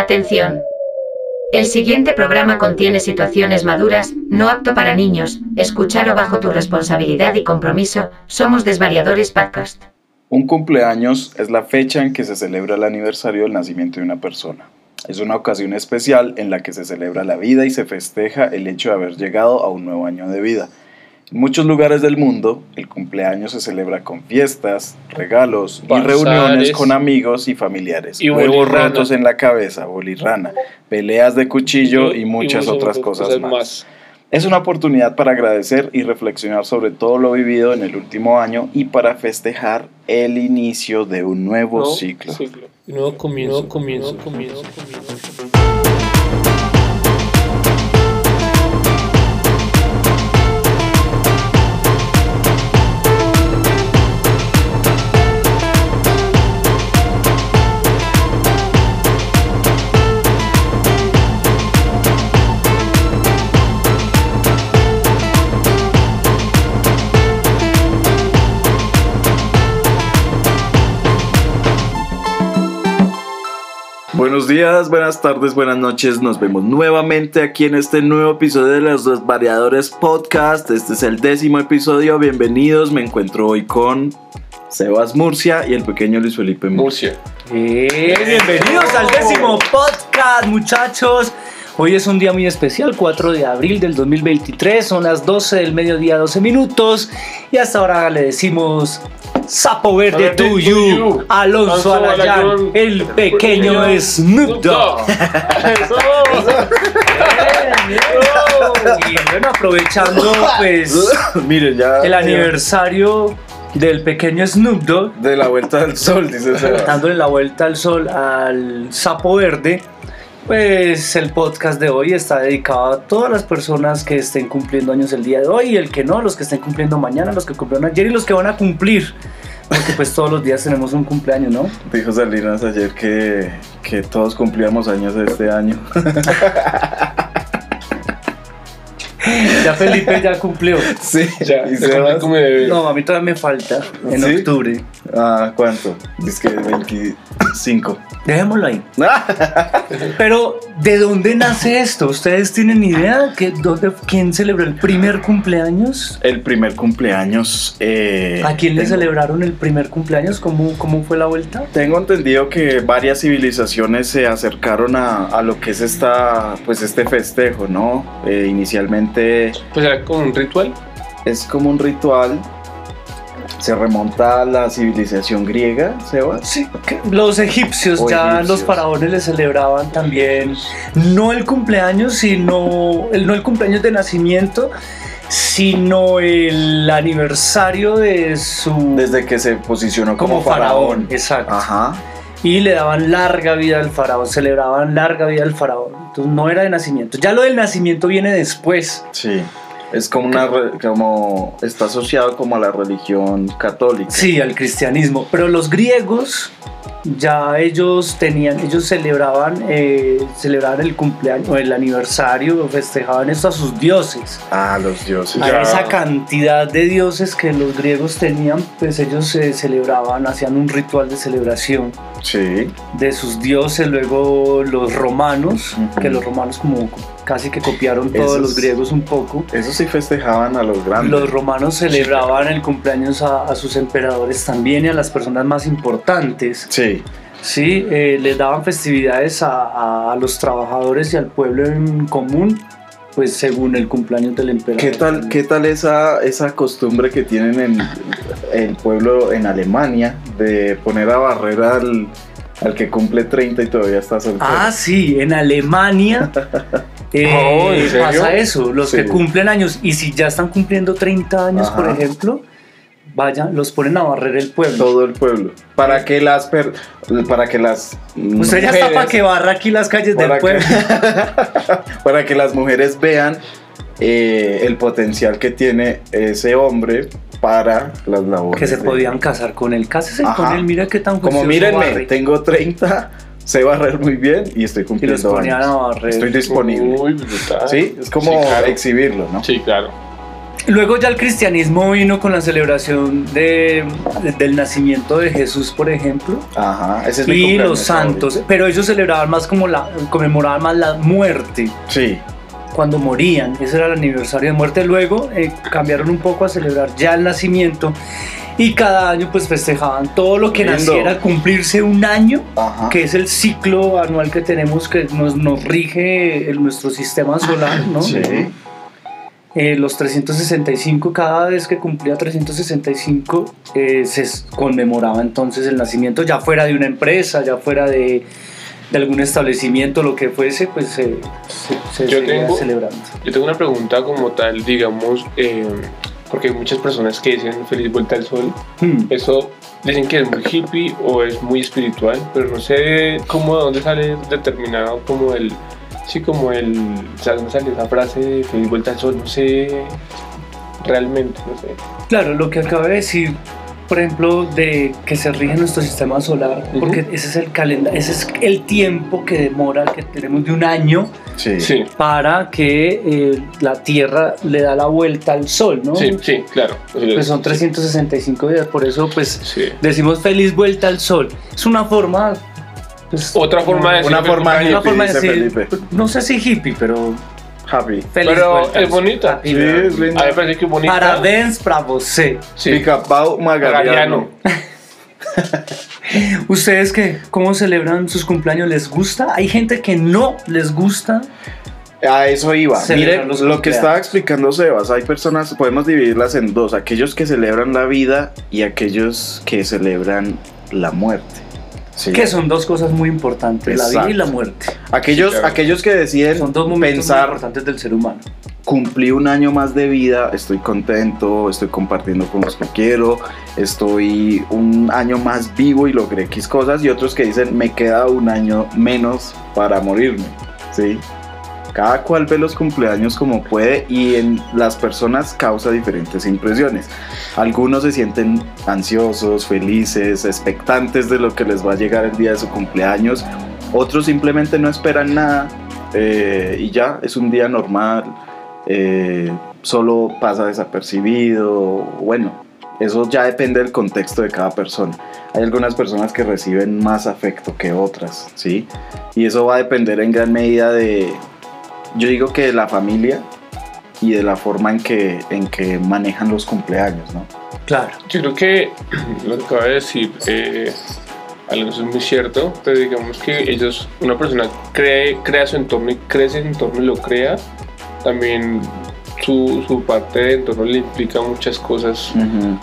Atención. El siguiente programa contiene situaciones maduras, no apto para niños. Escúchalo bajo tu responsabilidad y compromiso. Somos Desvariadores Podcast. Un cumpleaños es la fecha en que se celebra el aniversario del nacimiento de una persona. Es una ocasión especial en la que se celebra la vida y se festeja el hecho de haber llegado a un nuevo año de vida. En muchos lugares del mundo, el cumpleaños se celebra con fiestas, regalos y reuniones con amigos y familiares, y huevos rotos en la cabeza, bolirrana, peleas de cuchillo y muchas otras cosas más. Es una oportunidad para agradecer y reflexionar sobre todo lo vivido en el último año y para festejar el inicio de un nuevo ciclo. Nuevo comienzo. Buenos días, buenas tardes, buenas noches. Nos vemos nuevamente aquí en este nuevo episodio de los Desvariadores Podcast. Este es el 10º episodio. Bienvenidos. Me encuentro hoy con Sebas Murcia y el pequeño Luis Felipe Murcia. Bienvenidos al 10º podcast, muchachos. Hoy es un día muy especial, 4 de abril del 2023. Son las 12 del mediodía, 12 minutos. Y hasta ahora le decimos... Sapo verde to you, Alonso Alayán, el pequeño Snoop Dogg. Y bueno, aprovechando pues miren, ya, el aniversario del pequeño Snoop Dogg. De la vuelta al sol, dice Sebas. Dándole la vuelta al sol al Sapo verde. Pues el podcast de hoy está dedicado a todas las personas que estén cumpliendo años el día de hoy y el que no, los que estén cumpliendo mañana, los que cumplieron ayer y los que van a cumplir. Porque pues todos los días tenemos un cumpleaños, ¿no? Dijo Salinas ayer que todos cumplíamos años este año. Ya Felipe ya cumplió. Sí, ya. ¿Y Sebas? No, a mí todavía me falta. En octubre. Ah, ¿cuánto? Dice que 25. Dejémoslo ahí. Pero, ¿de dónde nace esto? ¿Ustedes tienen idea de quién celebró el primer cumpleaños? El primer cumpleaños. ¿A quién le celebraron el primer cumpleaños? ¿Cómo fue la vuelta? Tengo entendido que varias civilizaciones se acercaron a lo que es este festejo, ¿no? Inicialmente. Pues era como un ritual. Es como un ritual. Se remonta a la civilización griega, Sebas. Sí, los egipcios, los faraones le celebraban también. No el cumpleaños, no el cumpleaños de nacimiento, sino el aniversario de su. Desde que se posicionó como faraón. Exacto. Ajá. Y le daban larga vida al faraón, celebraban larga vida al faraón. Entonces no era de nacimiento. Ya lo del nacimiento viene después. Sí, es como está asociado como a la religión católica. Sí, al cristianismo. Pero los griegos ya ellos celebraban el cumpleaños, o el aniversario, festejaban esto a sus dioses. Ah, los dioses. A esa cantidad de dioses que los griegos tenían, pues ellos se celebraban, hacían un ritual de celebración. Sí. De sus dioses, luego los romanos, que los romanos como casi que copiaron todos los griegos un poco. Eso sí festejaban a los grandes. Los romanos celebraban el cumpleaños a sus emperadores también y a las personas más importantes. Sí. Sí, les daban festividades a los trabajadores y al pueblo en común. Pues según el cumpleaños del emperador. ¿Qué tal esa costumbre que tienen en el pueblo en Alemania de poner a barrer al que cumple 30 y todavía está soltero? Ah, sí, en Alemania pasa eso. Los que cumplen años y si ya están cumpliendo 30 años, ajá, por ejemplo, los ponen a barrer el pueblo. Todo el pueblo. Para que las usted ya está para que barra aquí las calles del pueblo. Para que las mujeres vean el potencial que tiene ese hombre para las labores. Que se podían casar con él. Cásese con él, mira qué tan como mírenme, barre. Tengo 30, sé barrer muy bien y estoy cumpliendo años. Estoy disponible. Uy, brutal. Sí, es como exhibirlo, ¿no? Sí, claro. Luego ya el cristianismo vino con la celebración del nacimiento de Jesús, por ejemplo. Ajá, ese es mi cumpleaños. Y los santos, favorito. Pero ellos celebraban más como conmemoraban más la muerte. Sí. Cuando morían, ese era el aniversario de muerte. Luego cambiaron un poco a celebrar ya el nacimiento. Y cada año pues festejaban todo lo que naciera, cumplirse un año, ajá, que es el ciclo anual que tenemos, que nos rige nuestro sistema solar, ¿no? Sí. Los 365, cada vez que cumplía 365 se conmemoraba entonces el nacimiento, ya fuera de una empresa, ya fuera de algún establecimiento, lo que fuese, pues se seguía celebrando. Yo tengo una pregunta como tal, digamos... porque hay muchas personas que dicen feliz vuelta al sol. Eso dicen que es muy hippie o es muy espiritual, pero no sé cómo de dónde sale determinado como no sale esa frase de feliz vuelta al sol, no sé, realmente no sé. Claro, lo que acabo de decir, por ejemplo, de que se rige nuestro sistema solar, porque ese es el calendario, ese es el tiempo que demora, que tenemos de un año, sí, para que la Tierra le da la vuelta al Sol, ¿no? Sí, sí, claro. Pues son 365 días, por eso pues decimos feliz vuelta al Sol. Es una forma... Pues, otra forma de decir, no sé si hippie, pero... Happy. Feliz pero vueltas. Es bonita. Sí, es linda. A mí me parece que es bonita. Parabéns para você. Sí. Picapau Magariano. ¿Ustedes qué? ¿Cómo celebran sus cumpleaños? ¿Les gusta? Hay gente que no les gusta. A eso iba. Miren, lo que estaba explicando Sebas, hay personas, podemos dividirlas en dos: aquellos que celebran la vida y aquellos que celebran la muerte. Sí. Que son dos cosas muy importantes, exacto, la vida y la muerte. Aquellos, sí, claro, aquellos que deciden son dos momentos pensar muy importantes del ser humano. Cumplí un año más de vida, estoy contento, estoy compartiendo con los que quiero, estoy un año más vivo y logré X cosas. Y otros que dicen, me queda un año menos para morirme, ¿sí? Cada cual ve los cumpleaños como puede y en las personas causa diferentes impresiones. Algunos se sienten ansiosos, felices, expectantes de lo que les va a llegar el día de su cumpleaños. Otros simplemente no esperan nada y ya es un día normal, solo pasa desapercibido. Bueno, eso ya depende del contexto de cada persona. Hay algunas personas que reciben más afecto que otras, ¿sí? Y eso va a depender en gran medida de... Yo digo que de la familia y de la forma en que manejan los cumpleaños, ¿no? Claro. Yo creo que lo que acaba de decir Alonso es muy cierto, pero digamos que ellos, una persona crea su entorno y crece en su entorno y lo crea. También su parte de entorno le implica muchas cosas,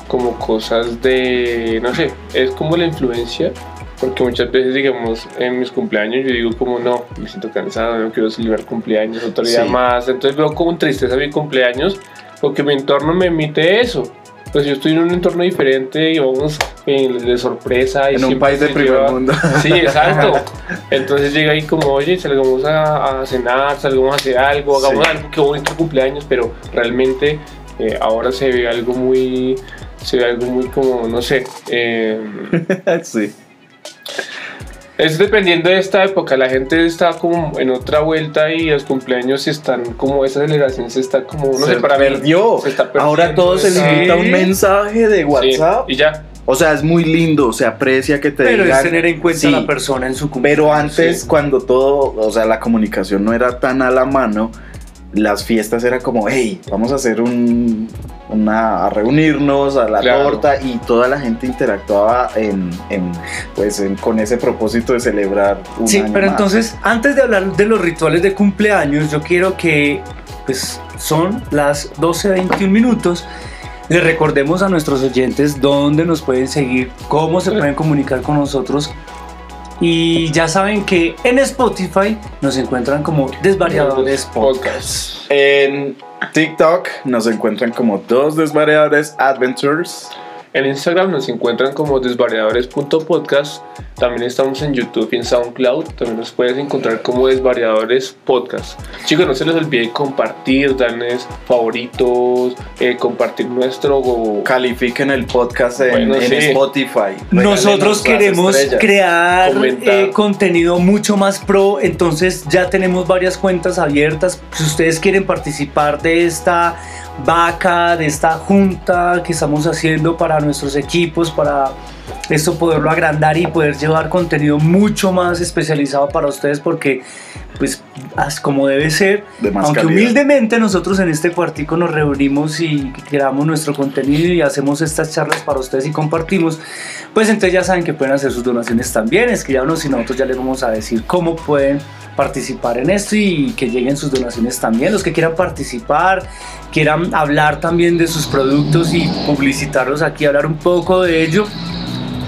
como cosas de, no sé, es como la influencia. Porque muchas veces, digamos, en mis cumpleaños yo digo como no, me siento cansado, no quiero celebrar cumpleaños, otro día más. Entonces veo con tristeza mi cumpleaños porque mi entorno me emite eso. Pues yo estoy en un entorno diferente y vamos de sorpresa. Y en un país de primer mundo. Sí, exacto. Entonces llega ahí como, oye, salgamos a cenar, salgamos a hacer algo, hagamos algo, qué bonito cumpleaños, pero realmente ahora se ve algo muy como, no sé. Sí. Es dependiendo de esta época, la gente está como en otra vuelta y los cumpleaños están como, esa celebración se está como, no sé, para perdió. Se está ahora todo se limita a un mensaje de WhatsApp y ya. O sea, es muy lindo, se aprecia que te digan. Pero es tener en cuenta a la persona en su cumpleaños. Pero antes, cuando todo, o sea, la comunicación no era tan a la mano, las fiestas era como, hey, vamos a hacer a reunirnos a la torta, y toda la gente interactuaba con ese propósito de celebrar un año pero más. Entonces, antes de hablar de los rituales de cumpleaños, yo quiero que, pues, son las 12:21, les recordemos a nuestros oyentes dónde nos pueden seguir, cómo se pueden comunicar con nosotros. Y ya saben que en Spotify nos encuentran como Desvariadores Podcast. En TikTok nos encuentran como Dos Desvariadores Adventures. En Instagram nos encuentran como desvariadores.podcast. También estamos en YouTube y en SoundCloud. También nos puedes encontrar como Desvariadores Podcast. Chicos, no se les olvide compartir, darles favoritos, compartir nuestro... Califiquen el podcast en Spotify. Nosotros queremos crear contenido mucho más pro. Entonces ya tenemos varias cuentas abiertas. Si ustedes quieren participar de esta vaca, de esta junta que estamos haciendo para nuestros equipos, para... esto poderlo agrandar y poder llevar contenido mucho más especializado para ustedes, porque pues como debe ser, aunque calidad. Humildemente nosotros en este cuartico nos reunimos y creamos nuestro contenido y hacemos estas charlas para ustedes y compartimos, pues entonces ya saben que pueden hacer sus donaciones también, escríbanos y nosotros ya les vamos a decir cómo pueden participar en esto y que lleguen sus donaciones también, los que quieran participar, quieran hablar también de sus productos y publicitarlos aquí, hablar un poco de ello.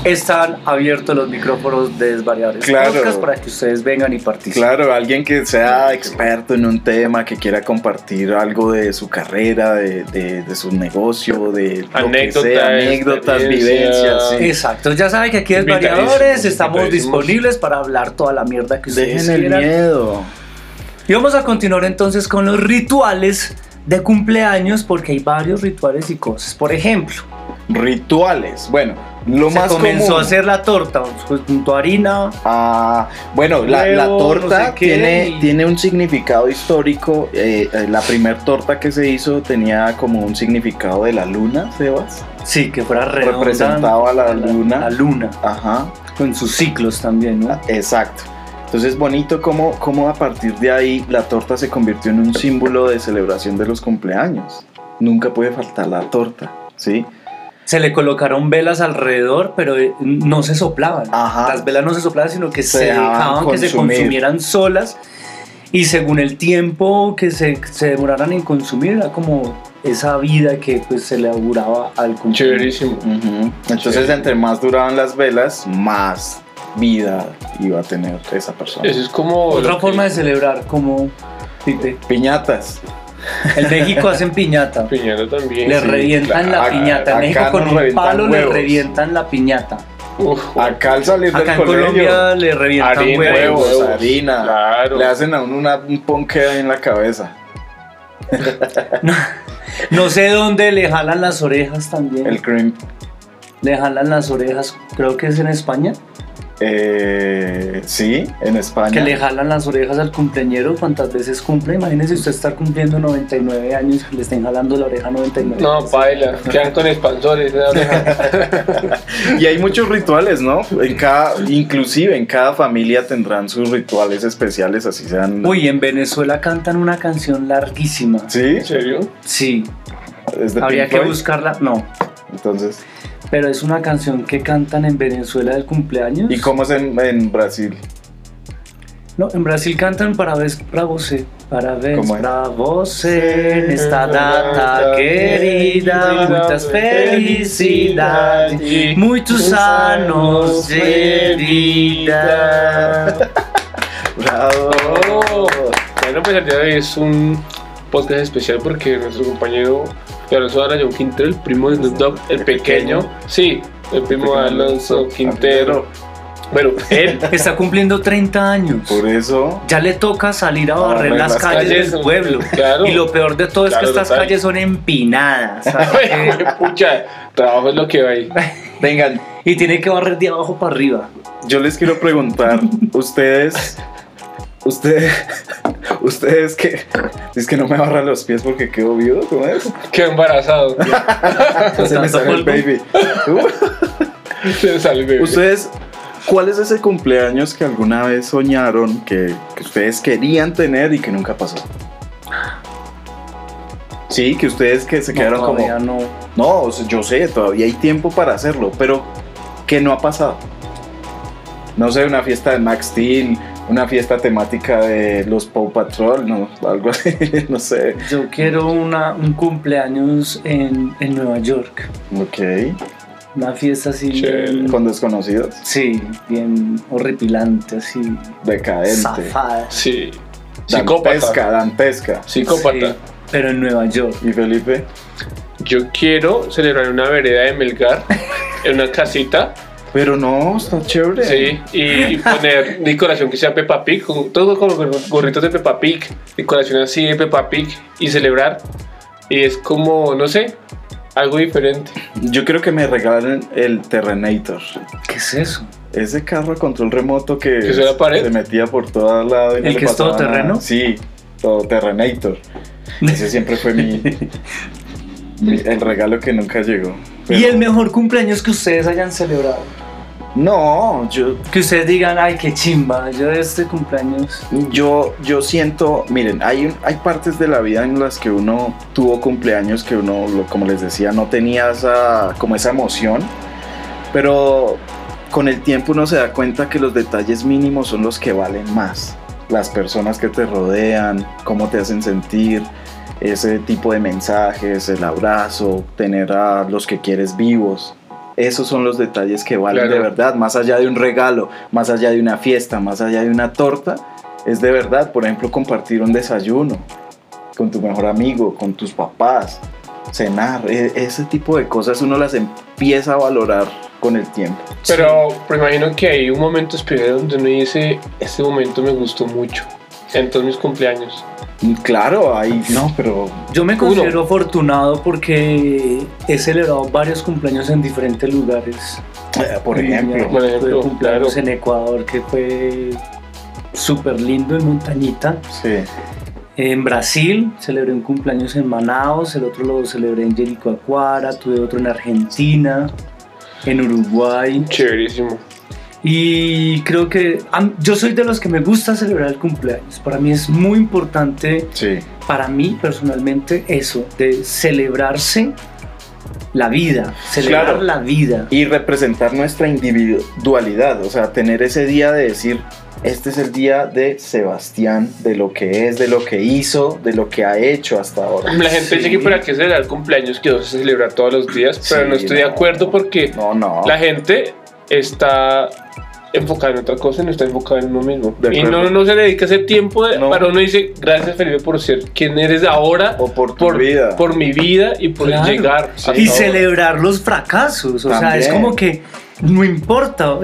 Están abiertos los micrófonos de Desvariadores Podcast para que ustedes vengan y participen. Claro, alguien que sea experto en un tema, que quiera compartir algo de su carrera, de su negocio, de anécdotas, vivencias. Sí. Exacto, ya saben que aquí Desvariadores estamos disponibles para hablar toda la mierda que ustedes quieran. Dejen el miedo. Y vamos a continuar entonces con los rituales de cumpleaños, porque hay varios rituales y cosas. Por ejemplo, rituales. Bueno. Lo más comenzó común. A hacer la torta junto a harina. Bueno, la torta no sé tiene un significado histórico. La primer torta que se hizo tenía como un significado de la luna, Sebas. Sí, que fuera redonda. Representaba la luna. La luna. Ajá. Con sus ciclos también, ¿no? Exacto. Entonces, bonito cómo a partir de ahí la torta se convirtió en un símbolo de celebración de los cumpleaños. Nunca puede faltar la torta, ¿sí? Se le colocaron velas alrededor, pero no se soplaban. Ajá. Las velas no se soplaban, sino que se dejaban que se consumieran solas. Y según el tiempo que se demoraran en consumir, era como esa vida que pues, se le auguraba al consumidor. Chéverísimo. Uh-huh. Entonces, chéverísimo. Entre más duraban las velas, más vida iba a tener esa persona. Eso es como... otra forma de celebrar, como... piñatas. En México hacen piñata. Piñata también. Le revientan la piñata. En México con un palo le revientan la piñata. Acá al salir del colegio. Acá en Colombia le revientan huevos, harina. Claro. Le hacen a uno un ponqué en la cabeza. No sé dónde le jalan las orejas también. El crimp. Le jalan las orejas, creo que es en España. Sí, en España. Que le jalan las orejas al cumpleañero cuantas veces cumple. Imagínese usted estar cumpliendo 99 años y le estén jalando la oreja 99 no, veces. Baila, quedan con expansores de la oreja. Y hay muchos rituales, ¿no? Inclusive en cada familia tendrán sus rituales especiales, así sean. Uy, en Venezuela cantan una canción larguísima. ¿Sí? ¿En serio? Sí. Habría que buscarla, no. Entonces... pero es una canción que cantan en Venezuela del cumpleaños. ¿Y cómo es en Brasil? No, en Brasil cantan para vos, en esta data querida, muchas felicidades, muchos años de vida. Bravo. Bueno, pues el día de hoy es un podcast especial porque nuestro compañero Alonso Alayán Quintero, el primo de Snoop Dogg, el pequeño. Sí, el primo de Alonso Quintero. Bueno, él está cumpliendo 30 años. Por eso. Ya le toca salir a barrer las calles del pueblo. Claro. Y lo peor de todo es que estas calles son empinadas. Pucha, trabajo es lo que hay. Vengan. Y tiene que barrer de abajo para arriba. Yo les quiero preguntar, ustedes que es que no me barran los pies porque quedo viudo, ¿cómo es? Quedo embarazado. Se me sale el baby. Se me sale el baby. Ustedes, ¿cuál es ese cumpleaños que alguna vez soñaron que ustedes querían tener y que nunca pasó? Sí, que ustedes que se quedaron como no, yo sé, todavía hay tiempo para hacerlo, pero que no ha pasado. No sé, una fiesta de Max Steel, una fiesta temática de los Paw Patrol, no, algo así, no sé. Yo quiero un cumpleaños en Nueva York. Ok. Una fiesta así. Bien, ¿con desconocidos? Sí, bien horripilante, así. Decadente. Zafada. Sí. Psicópata. Dantesca. Psicópata. Sí, pero en Nueva York. ¿Y Felipe? Yo quiero celebrar una vereda de Melgar, en una casita. Pero no, está chévere. Sí, y poner decoración que sea Peppa Pig, todo con gorritos de Peppa Pig, decoración así de Peppa Pig, y celebrar. Y es como, no sé, algo diferente. Yo creo que me regalen el Terrenator. ¿Qué es eso? Ese carro a control remoto que se metía por todo lado. ¿El que es todo terreno? Sí, todo Terrenator. Ese siempre fue el regalo que nunca llegó. Pero... ¿Y el mejor cumpleaños que ustedes hayan celebrado? No, yo... Que ustedes digan, ay, qué chimba, yo de este cumpleaños... Yo siento, miren, hay partes de la vida en las que uno tuvo cumpleaños que uno, como les decía, no tenía esa emoción, pero con el tiempo uno se da cuenta que los detalles mínimos son los que valen más. Las personas que te rodean, cómo te hacen sentir... Ese tipo de mensajes, el abrazo, tener a los que quieres vivos. Esos son los detalles que valen, claro, de verdad. Más allá de un regalo, más allá de una fiesta, más allá de una torta. Es de verdad, por ejemplo, compartir un desayuno con tu mejor amigo, con tus papás, cenar. Ese tipo de cosas uno las empieza a valorar con el tiempo. Pero imagino que hay un momento especial donde uno dice, este momento me gustó mucho. En todos mis cumpleaños. Claro, ahí no, pero... Yo me considero afortunado porque he celebrado varios cumpleaños en diferentes lugares. Por ejemplo, cumpleaños, claro, en Ecuador, que fue súper lindo, en Montañita. Sí. En Brasil celebré un cumpleaños en Manaos, el otro lo celebré en Jericoacoara, tuve otro en Argentina, en Uruguay. Chéverísimo. Y creo que yo soy de los que me gusta celebrar el cumpleaños. Para mí es muy importante, sí, para mí personalmente, eso de celebrarse la vida, celebrar, claro, la vida. Y representar nuestra individualidad, o sea, tener ese día de decir, este es el día de Sebastián, de lo que es, de lo que hizo, de lo que ha hecho hasta ahora. La gente, sí, dice que para qué celebrar cumpleaños, que no se celebra todos los días, pero sí, no estoy de acuerdo porque no. La gente... está enfocado en otra cosa y no está enfocado en uno mismo. Y no se dedica ese tiempo para uno dice, gracias Felipe por ser quien eres ahora, o por tu vida. Por mi vida y por, claro, llegar. Sí. Y celebrar los fracasos, o también. Sea, es como que no importa,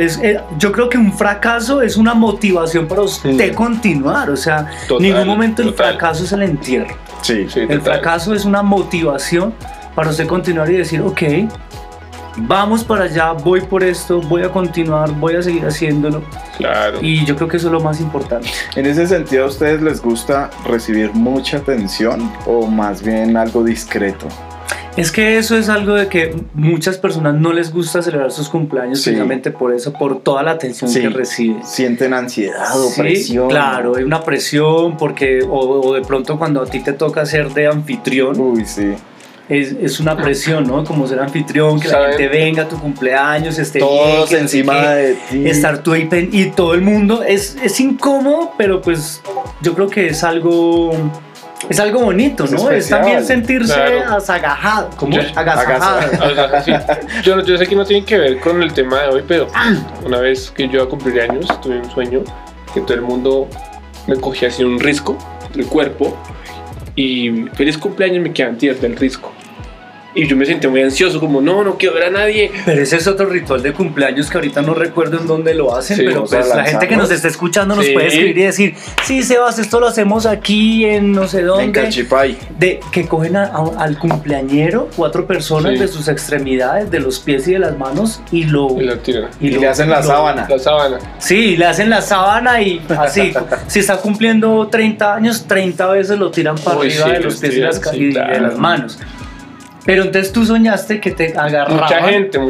yo creo que un fracaso es una motivación para usted, sí, continuar, o sea, en ningún momento el fracaso es el entierro. Sí, sí, el fracaso es una motivación para usted continuar y decir, ok, vamos para allá, voy por esto, voy a continuar, voy a seguir haciéndolo. Claro. Y yo creo que eso es lo más importante. En ese sentido, ¿a ustedes les gusta recibir mucha atención o más bien algo discreto? Es que eso es algo de que muchas personas no les gusta celebrar sus cumpleaños, sí, precisamente por eso, por toda la atención, sí, que reciben. Sienten ansiedad o, sí, presión. Claro, hay una presión porque o de pronto cuando a ti te toca ser de anfitrión. Uy, sí. Es una presión, ¿no? Como ser anfitrión, que, ¿saben?, la gente venga a tu cumpleaños, esté todos bien, encima de ti, estar tú ahí y todo el mundo. Es incómodo, pero pues yo creo que es algo bonito, ¿no? Es también sentirse, claro, agasajado. ¿Cómo? Agasajado. Sí. Yo sé que no tiene que ver con el tema de hoy, pero una vez que yo cumplí años, tuve un sueño que todo el mundo me cogía así un risco del cuerpo. Y feliz cumpleaños, me quedan tiras del risco. Y yo me sentí muy ansioso, como no quiero ver a nadie. Pero ese es otro ritual de cumpleaños que ahorita no recuerdo en dónde lo hacen, sí, pero pues la gente que nos está escuchando nos, sí, puede escribir y decir, sí, Sebas, esto lo hacemos aquí en no sé dónde. En Cachipay. Que cogen al cumpleañero 4 personas, sí, de sus extremidades, de los pies y de las manos, y lo tiran. Y le hacen la sábana. Sí, le hacen la sábana y así. Si está cumpliendo 30 años, 30 veces lo tiran para arriba, sí, de los pies, tiran, y de las manos. Pero entonces tú soñaste que te agarraban. Mucha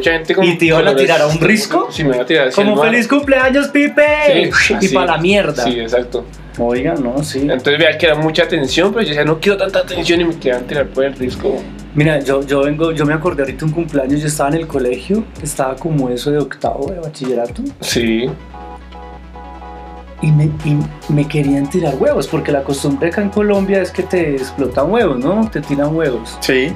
gente. Como, y te iban a tirar a un risco. Sí, me iban a tirar. Como feliz cumpleaños, Pipe. Sí, y para la mierda. Sí, exacto. Oigan, no, sí. Entonces veía que era mucha atención, pero yo decía, no quiero tanta atención y me querían tirar por el risco. Mira, yo me acordé ahorita un cumpleaños, yo estaba en el colegio, estaba como eso de octavo de bachillerato. Sí. Y me querían tirar huevos, porque la costumbre acá en Colombia es que te explotan huevos, ¿no? Te tiran huevos. Sí.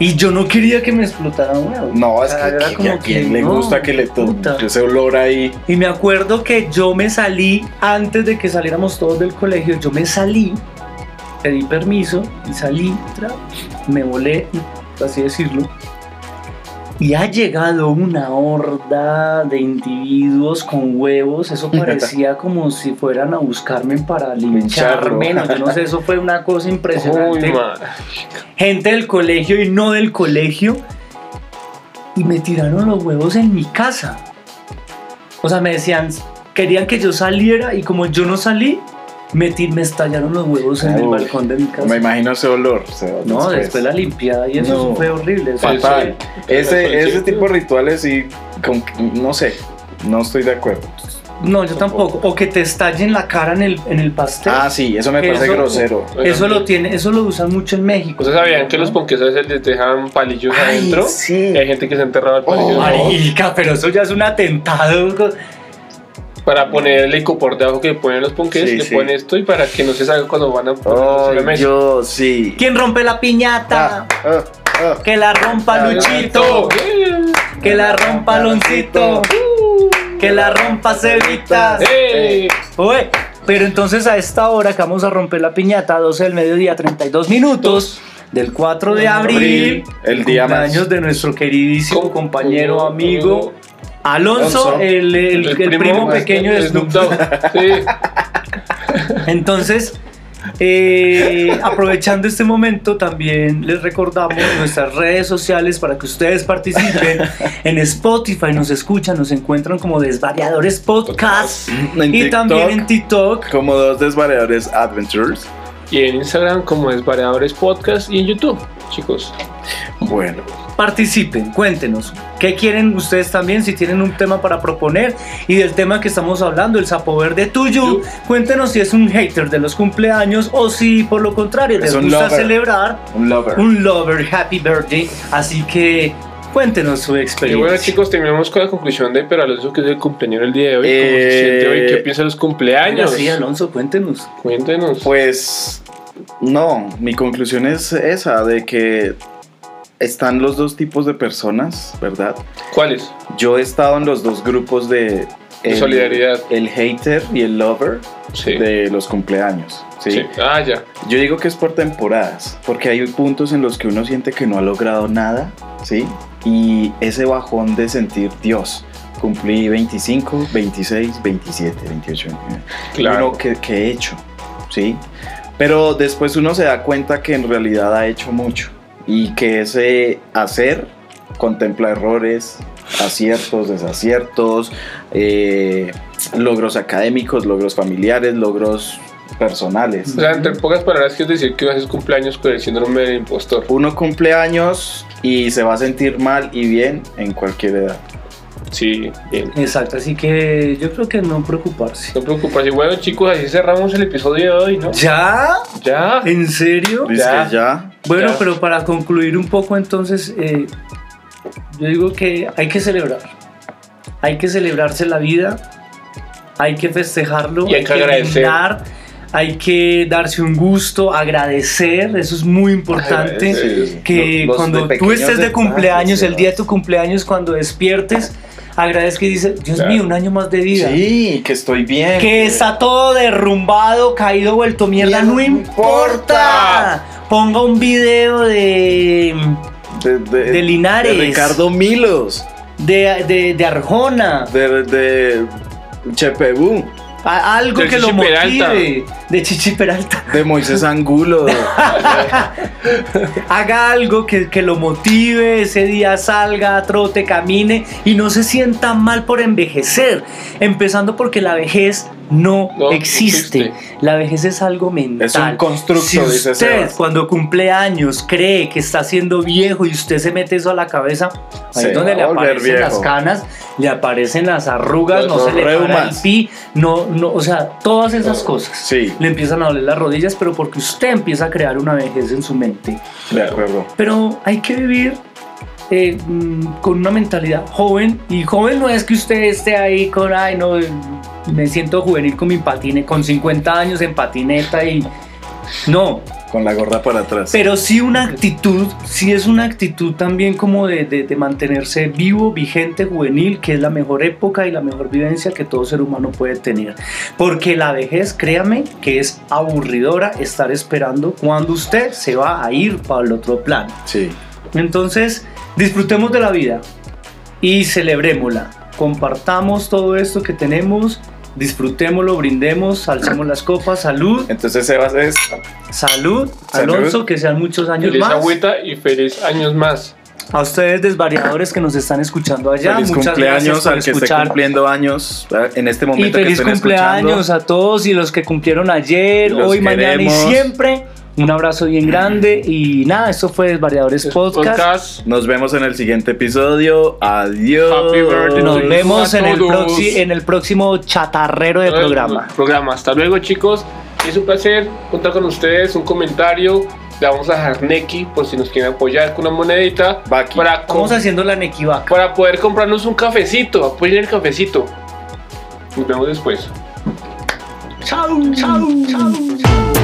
Y yo no quería que me explotaran huevos. No, es que a quien le gusta que le toque ese olor ahí. Y me acuerdo que yo me salí, antes de que saliéramos todos del colegio, yo me salí, pedí permiso y salí, me volé, así decirlo. Y ha llegado una horda de individuos con huevos. Eso parecía como si fueran a buscarme para lincharme. No, yo no sé, eso fue una cosa impresionante. Gente del colegio y no del colegio. Y me tiraron los huevos en mi casa. O sea, me decían, querían que yo saliera y como yo no salí, me estallaron los huevos en el balcón de mi casa. Me imagino ese olor. No, después la limpiada y eso fue horrible. Fatal. Ese tipo de rituales y con, no sé, no estoy de acuerdo. No, yo tampoco. O que te estallen la cara en el pastel. Ah, sí, eso me parece grosero. Eso lo usan mucho en México. ¿Ustedes sabían que los ponques a veces les dejan palillos adentro? Sí. Hay gente que se ha enterrado el palillo. Marica, pero eso ya es un atentado. Para poner el eco por debajo que ponen los ponques, le ponen esto y para que no se salga cuando van a poner la mesa. Yo sí. ¿Quién rompe la piñata? Que la rompa Luchito. Que la rompa Aloncito. Que la rompa Cevitas. Oye, pero entonces a esta hora que vamos a romper la piñata, 12 del mediodía, 32 minutos. Del 4 de abril, el día cumpleaños de nuestro queridísimo compañero, amigo Alonso, el primo pequeño de Snoop Dogg. Entonces, aprovechando este momento, también les recordamos nuestras redes sociales para que ustedes participen. En Spotify nos escuchan, nos encuentran como Desvariadores Podcast. Y también en TikTok como Dos Desvariadores Adventures. Y en Instagram como Desvariadores Podcast y en YouTube, chicos. Bueno, participen, cuéntenos qué quieren ustedes también, si tienen un tema para proponer. Y del tema que estamos hablando, el sapo verde tuyo, cuéntenos si es un hater de los cumpleaños o si por lo contrario les gusta celebrar. Un lover, happy birthday. Así que cuéntenos su experiencia. Y bueno, chicos, terminamos con la conclusión de Pero Alonso, que es el cumpleañero el día de hoy. ¿Cómo se siente hoy? ¿Qué piensa de los cumpleaños? Sí, Alonso, cuéntenos. Pues no, mi conclusión es esa, de que están los dos tipos de personas, ¿verdad? ¿Cuáles? Yo he estado en los dos grupos de solidaridad. El hater y el lover de los cumpleaños. ¿Sí? Ah, ya. Yo digo que es por temporadas, porque hay puntos en los que uno siente que no ha logrado nada, ¿sí? Y ese bajón de sentir, Dios, cumplí 25, 26, 27, 28, 29. Claro. ¿Qué he hecho? ¿Sí? Pero después uno se da cuenta que en realidad ha hecho mucho. Y que ese hacer contempla errores, aciertos, desaciertos, logros académicos, logros familiares, logros personales. O sea, entre pocas palabras, quiero decir que uno hace cumpleaños con el síndrome del impostor. Uno cumpleaños y se va a sentir mal y bien en cualquier edad. Sí, bien. Exacto, así que yo creo que no preocuparse. Bueno, chicos, así cerramos el episodio de hoy, ¿no? ¿Ya? ¿En serio? ¿Ya? Bueno, pero para concluir un poco, entonces, yo digo que hay que celebrar. Hay que celebrarse la vida. Hay que festejarlo. Y hay que agradecer. Hay que darse un gusto, agradecer, eso es muy importante. Que cuando tú estés de cumpleaños, el día de tu cumpleaños, cuando despiertes, agradezca y dices, Dios mío, un año más de vida. Sí, que estoy bien. Que está todo derrumbado, caído, vuelto mierda, no importa. Ponga un video de Linares, de Ricardo Milos, de Arjona, de Chepebú. Algo que lo motive. De Chichi Peralta. De Moisés Angulo. Haga algo que lo motive. Ese día salga, trote, camine. Y no se sienta mal por envejecer. Empezando porque la vejez no existe. La vejez es algo mental. Es un constructo, si usted, dice Sebas, cuando cumple años cree que está siendo viejo y usted se mete eso a la cabeza, ahí es donde le aparecen las canas, le aparecen las arrugas, no se le para el pi, o sea, todas esas cosas. Sí. Le empiezan a doler las rodillas, pero porque usted empieza a crear una vejez en su mente. De acuerdo. Pero hay que vivir con una mentalidad joven. Y joven no es que usted esté ahí con, ay, no, me siento juvenil con mi patineta, con 50 años en patineta y no. Con la gorra para atrás. Pero sí una actitud, sí es una actitud también como de mantenerse vivo, vigente, juvenil, que es la mejor época y la mejor vivencia que todo ser humano puede tener. Porque la vejez, créame, que es aburridora estar esperando cuando usted se va a ir para el otro plan. Sí. Entonces, Disfrutemos de la vida y celebrémosla. Compartamos todo esto que tenemos, disfrutémoslo, brindemos, alcemos las copas, salud. Entonces Sebas es... Salud, Alonso, que sean muchos años más. Feliz agüita y feliz años más. A ustedes, desvariadores que nos están escuchando allá, feliz muchas cumpleaños, gracias por escuchar. Esté cumpliendo años en este momento. Y feliz que cumpleaños escuchando. A todos y los que cumplieron ayer, los hoy, queremos. Mañana y siempre. Un abrazo bien grande y nada, esto fue Desvariadores Podcast. Nos vemos en el siguiente episodio. Adiós. Happy birthday. Nos vemos en el próximo chatarrero de programa. Hasta luego, chicos. Es un placer contar con ustedes. Un comentario. La vamos a dejar Nequi por si nos quieren apoyar con una monedita. Vamos haciendo la Nequi vaca. Para poder comprarnos un cafecito. Apoyen el cafecito. Nos vemos después. Chao, chao, chao.